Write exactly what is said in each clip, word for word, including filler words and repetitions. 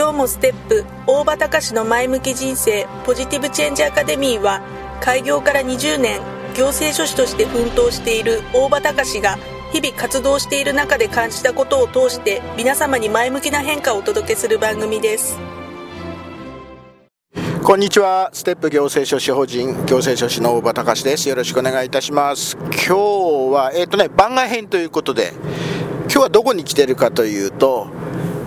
今日もステップ、大場たかしの前向き人生ポジティブチェンジアカデミーは、開業からにじゅうねん、行政書士として奮闘している大場たかしが日々活動している中で感じたことを通して、皆様に前向きな変化をお届けする番組です。こんにちは、ステップ行政書士法人行政書士の大場たかしです。よろしくお願いいたします。今日は、えーとね、番外編ということで、今日はどこに来てるかというと、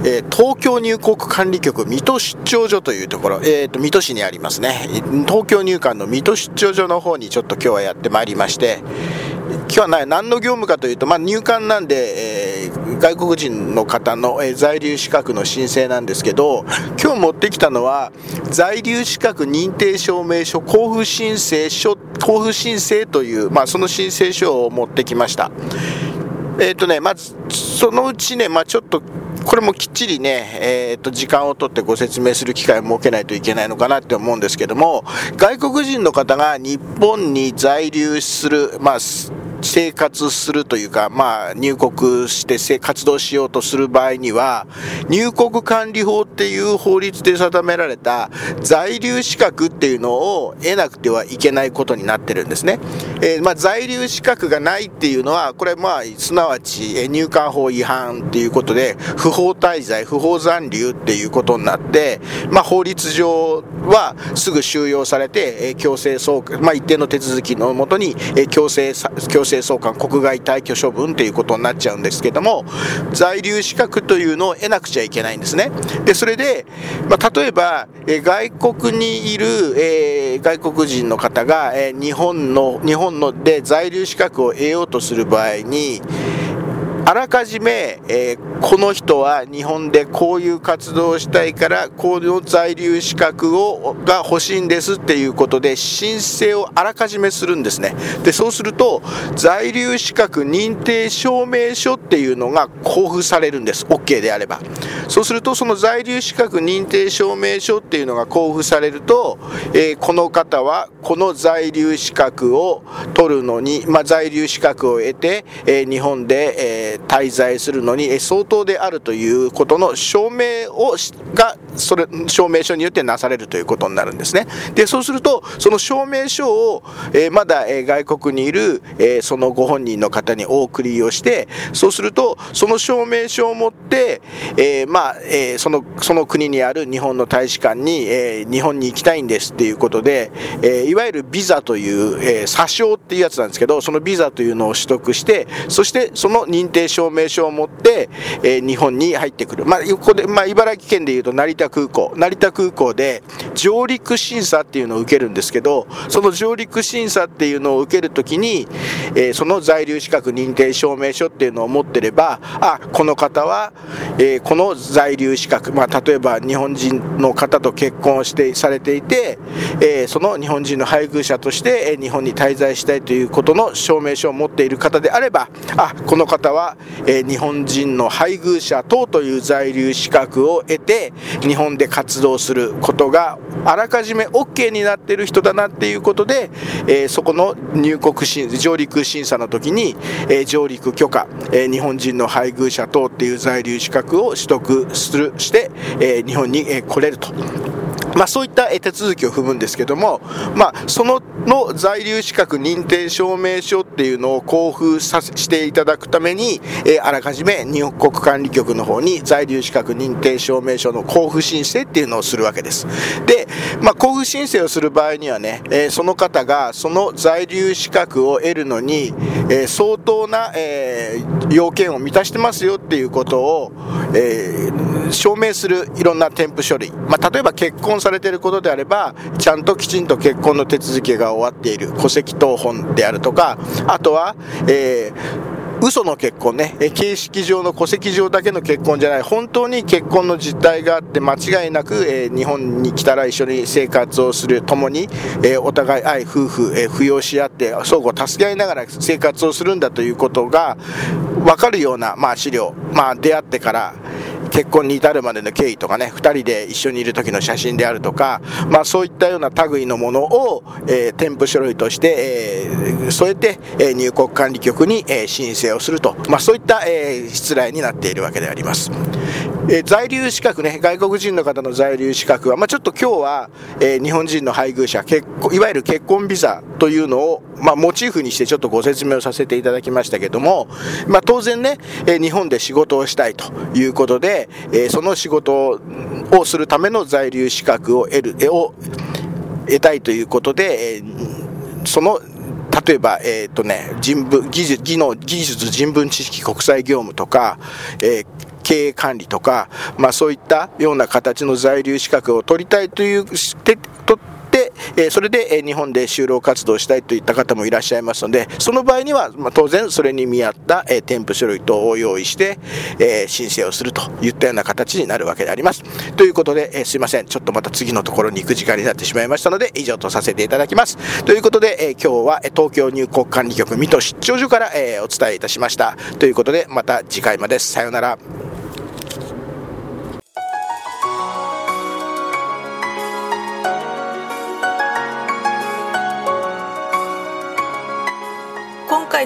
えー、東京入国管理局水戸出張所というところ、えー、と水戸市にありますね、東京入管の水戸出張所の方にちょっと今日はやってまいりまして、今日は何の業務かというと、まあ、入管なんで、えー、外国人の方の、えー、在留資格の申請なんですけど、今日持ってきたのは在留資格認定証明書交付申請書交付申請という、まあ、その申請書を持ってきました。えーとね、まずそのうちね、まあ、ちょっとこれもきっちりね、えー、と時間を取ってご説明する機会を設けないといけないのかなって思うんですけども、外国人の方が日本に在留する、まあ、生活するというか、まあ、入国して活動しようとする場合には、入国管理法っていう法律で定められた在留資格っていうのを得なくてはいけないことになってるんですね。えーまあ、在留資格がないっていうのは、これまあすなわち入管法違反っていうことで、不法滞在、不法残留っていうことになって、まあ、法律上はすぐ収容されて強制送還、まあ、一定の手続きのもとに強制強制送還、国外退去処分っていうことになっちゃうんですけども、在留資格というのを得なくちゃいけないんですね。でそれで、まあ、例えば外国にいる、えー、外国人の方が日本の日本ので在留資格を得ようとする場合に、あらかじめ、えー、この人は日本でこういう活動をしたいからこの在留資格をが欲しいんですっていうことで申請をあらかじめするんですね。でそうすると在留資格認定証明書っていうのが交付されるんです。 OK であれば。そうするとその在留資格認定証明書っていうのが交付されると、えー、この方はこの在留資格を取るのに、まあ、在留資格を得て、えー、日本で、えー滞在するのに相当であるということの証明をがそれ証明書によってなされるということになるんですね。でそうするとその証明書を、えー、まだ、えー、外国にいる、えー、そのご本人の方にお送りをして、そうするとその証明書を持って、えーまあえー、その、その国にある日本の大使館に、えー、日本に行きたいんですっていうことで、えー、いわゆるビザという、えー、査証っていうやつなんですけど、そのビザというのを取得して、そしてその認定証明書を持って、えー、日本に入ってくる、まあここでまあ、茨城県でいうと成田空港成田空港で上陸審査っていうのを受けるんですけど、その上陸審査っていうのを受けるときに、えー、その在留資格認定証明書っていうのを持ってれば、あ、この方は、えー、この在留資格、まあ、例えば日本人の方と結婚してされていて、えー、その日本人の配偶者として、えー、日本に滞在したいということの証明書を持っている方であれば、あ、この方は日本人の配偶者等という在留資格を得て日本で活動することがあらかじめ OK になっている人だなっていうことで、えー、そこの入国審上陸審査の時に、えー、上陸許可、えー、日本人の配偶者等っていう在留資格を取得するして、えー、日本に、えー、来れると。まあ、そういった手続きを踏むんですけども、まあ、そのの在留資格認定証明書ってっていうのを交付させしていただくために、えー、あらかじめ入国管理局の方に在留資格認定証明書の交付申請っていうのをするわけです。で、まあ、交付申請をする場合にはね、えー、その方がその在留資格を得るのに、えー、相当な、えー、要件を満たしてますよっていうことを、えー、証明するいろんな添付書類、まあ、例えば結婚されていることであればちゃんときちんと結婚の手続きが終わっている戸籍謄本であるとか、あとは、えー嘘の結婚ね、形式上の戸籍上だけの結婚じゃない、本当に結婚の実態があって間違いなく、えー、日本に来たら一緒に生活をする、共に、えー、お互い愛夫婦、えー、扶養し合って相互助け合いながら生活をするんだということが分かるような、まあ、資料、まあ、出会ってから結婚に至るまでの経緯とかね、ふたりで一緒にいる時の写真であるとか、まあ、そういったような類のものを、えー、添付書類として、えー、添えて、えー、入国管理局に、えー、申請をすると、まあ、そういった、えー、失礼になっているわけであります。えー、在留資格ね、外国人の方の在留資格は、まあ、ちょっと今日は、えー、日本人の配偶者、結いわゆる結婚ビザというのを、まあ、モチーフにしてちょっとご説明をさせていただきましたけども、まあ、当然ね、えー、日本で仕事をしたいということで、えー、その仕事をするための在留資格を得る、を得たいということで、えー、その例えば、えーとね、人文、技術、技能、技術人文知識国際業務とか、えー経営管理とか、まあ、そういったような形の在留資格を取りたいという、取って、えー、それで、えー、日本で就労活動したいといった方もいらっしゃいますので、その場合には、まあ、当然それに見合った、えー、添付書類等を用意して、えー、申請をするといったような形になるわけであります。ということで、えー、すいません。ちょっとまた次のところに行く時間になってしまいましたので、以上とさせていただきます。ということで、えー、今日は東京入国管理局水戸出張所から、えー、お伝えいたしました。ということで、また次回まで。さようなら。今回